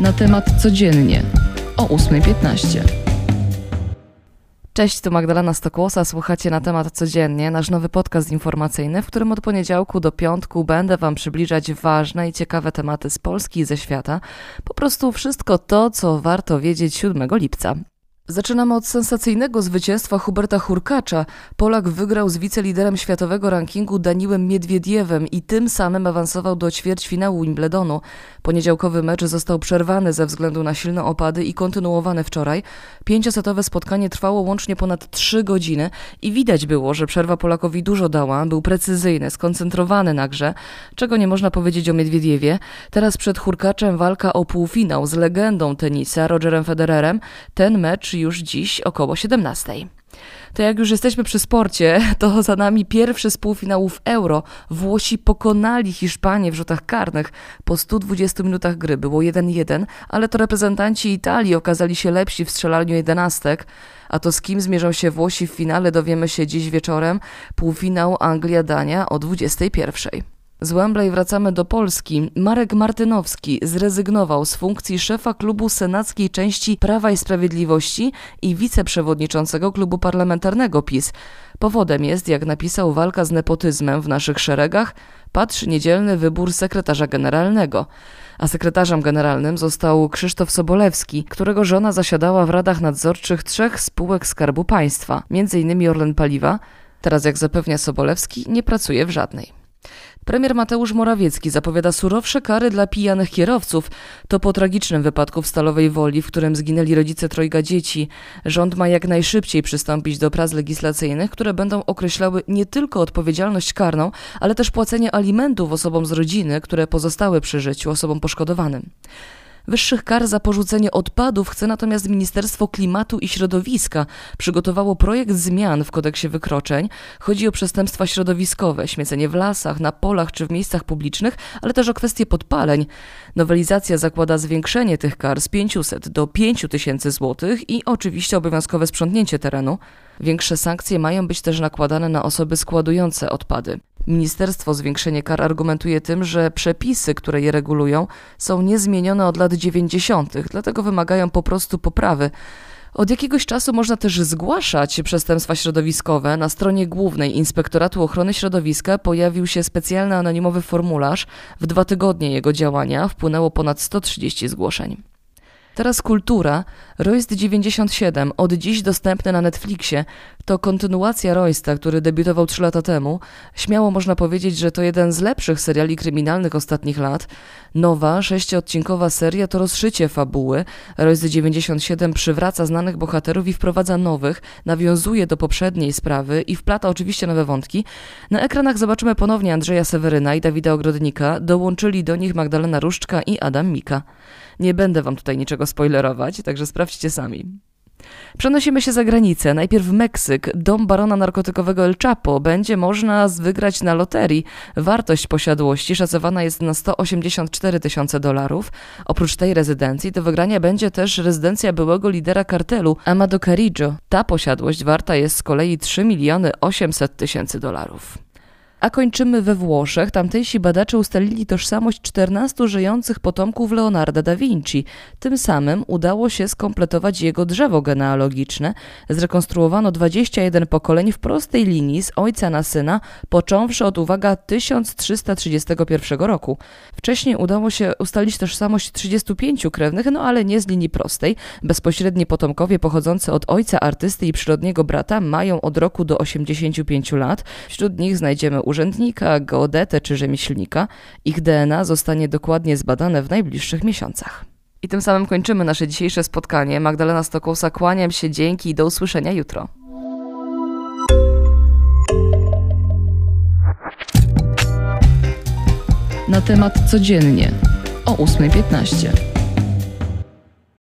na temat codziennie o 8:15. Cześć, tu Magdalena Stokłosa, słuchacie Na temat codziennie, nasz nowy podcast informacyjny, w którym od poniedziałku do piątku będę Wam przybliżać ważne i ciekawe tematy z Polski i ze świata. Po prostu wszystko to, co warto wiedzieć 7 lipca. Zaczynamy od sensacyjnego zwycięstwa Huberta Hurkacza. Polak wygrał z wiceliderem światowego rankingu Daniłem Miedwiediewem i tym samym awansował do ćwierćfinału Wimbledonu. Poniedziałkowy mecz został przerwany ze względu na silne opady i kontynuowany wczoraj. 5-setowe spotkanie trwało łącznie ponad 3 godziny i widać było, że przerwa Polakowi dużo dała. Był precyzyjny, skoncentrowany na grze, czego nie można powiedzieć o Miedwiediewie. Teraz przed Hurkaczem walka o półfinał z legendą tenisa Rogerem Federerem. Ten mecz już dziś około 17:00. To jak już jesteśmy przy sporcie, to za nami pierwszy z półfinałów Euro. Włosi pokonali Hiszpanię w rzutach karnych. Po 120 minutach gry było 1-1, ale to reprezentanci Italii okazali się lepsi w strzelaniu 11. A to z kim zmierzą się Włosi w finale dowiemy się dziś wieczorem. Półfinał Anglia-Dania o 21:00. Z Wembley wracamy do Polski. Marek Martynowski zrezygnował z funkcji szefa klubu senackiej części Prawa i Sprawiedliwości i wiceprzewodniczącego klubu parlamentarnego PiS. Powodem jest, jak napisał, walka z nepotyzmem w naszych szeregach. Patrz niedzielny wybór sekretarza generalnego. A sekretarzem generalnym został Krzysztof Sobolewski, którego żona zasiadała w radach nadzorczych 3 spółek Skarbu Państwa, m.in. Orlen Paliwa. Teraz, jak zapewnia Sobolewski, nie pracuje w żadnej. Premier Mateusz Morawiecki zapowiada surowsze kary dla pijanych kierowców. To po tragicznym wypadku w Stalowej Woli, w którym zginęli rodzice 3 dzieci. Rząd ma jak najszybciej przystąpić do prac legislacyjnych, które będą określały nie tylko odpowiedzialność karną, ale też płacenie alimentów osobom z rodziny, które pozostały przy życiu, osobom poszkodowanym. Wyższych kar za porzucenie odpadów chce natomiast Ministerstwo Klimatu i Środowiska. Przygotowało projekt zmian w kodeksie wykroczeń. Chodzi o przestępstwa środowiskowe, śmiecenie w lasach, na polach czy w miejscach publicznych, ale też o kwestie podpaleń. Nowelizacja zakłada zwiększenie tych kar z 500 do 5000 złotych i oczywiście obowiązkowe sprzątnięcie terenu. Większe sankcje mają być też nakładane na osoby składujące odpady. Ministerstwo zwiększenie kar argumentuje tym, że przepisy, które je regulują, są niezmienione od lat 90., dlatego wymagają po prostu poprawy. Od jakiegoś czasu można też zgłaszać przestępstwa środowiskowe. Na stronie głównej Inspektoratu Ochrony Środowiska pojawił się specjalny anonimowy formularz. W 2 tygodnie jego działania wpłynęło ponad 130 zgłoszeń. Teraz kultura. Royst 97, od dziś dostępny na Netflixie. To kontynuacja Roysta, który debiutował 3 lata temu. Śmiało można powiedzieć, że to jeden z lepszych seriali kryminalnych ostatnich lat. Nowa, 6-odcinkowa seria to rozszycie fabuły. Royst 97 przywraca znanych bohaterów i wprowadza nowych, nawiązuje do poprzedniej sprawy i wplata oczywiście nowe wątki. Na ekranach zobaczymy ponownie Andrzeja Seweryna i Dawida Ogrodnika. Dołączyli do nich Magdalena Ruszczka i Adam Mika. Nie będę Wam tutaj niczego spoilerować, także sprawdźcie sami. Przenosimy się za granicę. Najpierw w Meksyk. Dom barona narkotykowego El Chapo będzie można wygrać na loterii. Wartość posiadłości szacowana jest na $184 000. Oprócz tej rezydencji do wygrania będzie też rezydencja byłego lidera kartelu Amado Carillo. Ta posiadłość warta jest z kolei $3,800,000. A kończymy we Włoszech. Tamtejsi badacze ustalili tożsamość 14 żyjących potomków Leonarda da Vinci. Tym samym udało się skompletować jego drzewo genealogiczne. Zrekonstruowano 21 pokoleń w prostej linii z ojca na syna, począwszy od, uwaga, 1331 roku. Wcześniej udało się ustalić tożsamość 35 krewnych, ale nie z linii prostej. Bezpośredni potomkowie pochodzący od ojca artysty i przyrodniego brata mają od roku do 85 lat. Wśród nich znajdziemy urzędnika, geodetę czy rzemieślnika. Ich DNA zostanie dokładnie zbadane w najbliższych miesiącach. I tym samym kończymy nasze dzisiejsze spotkanie. Magdalena Stokłosa, kłaniam się, dzięki i do usłyszenia jutro. Na temat codziennie o 8:15.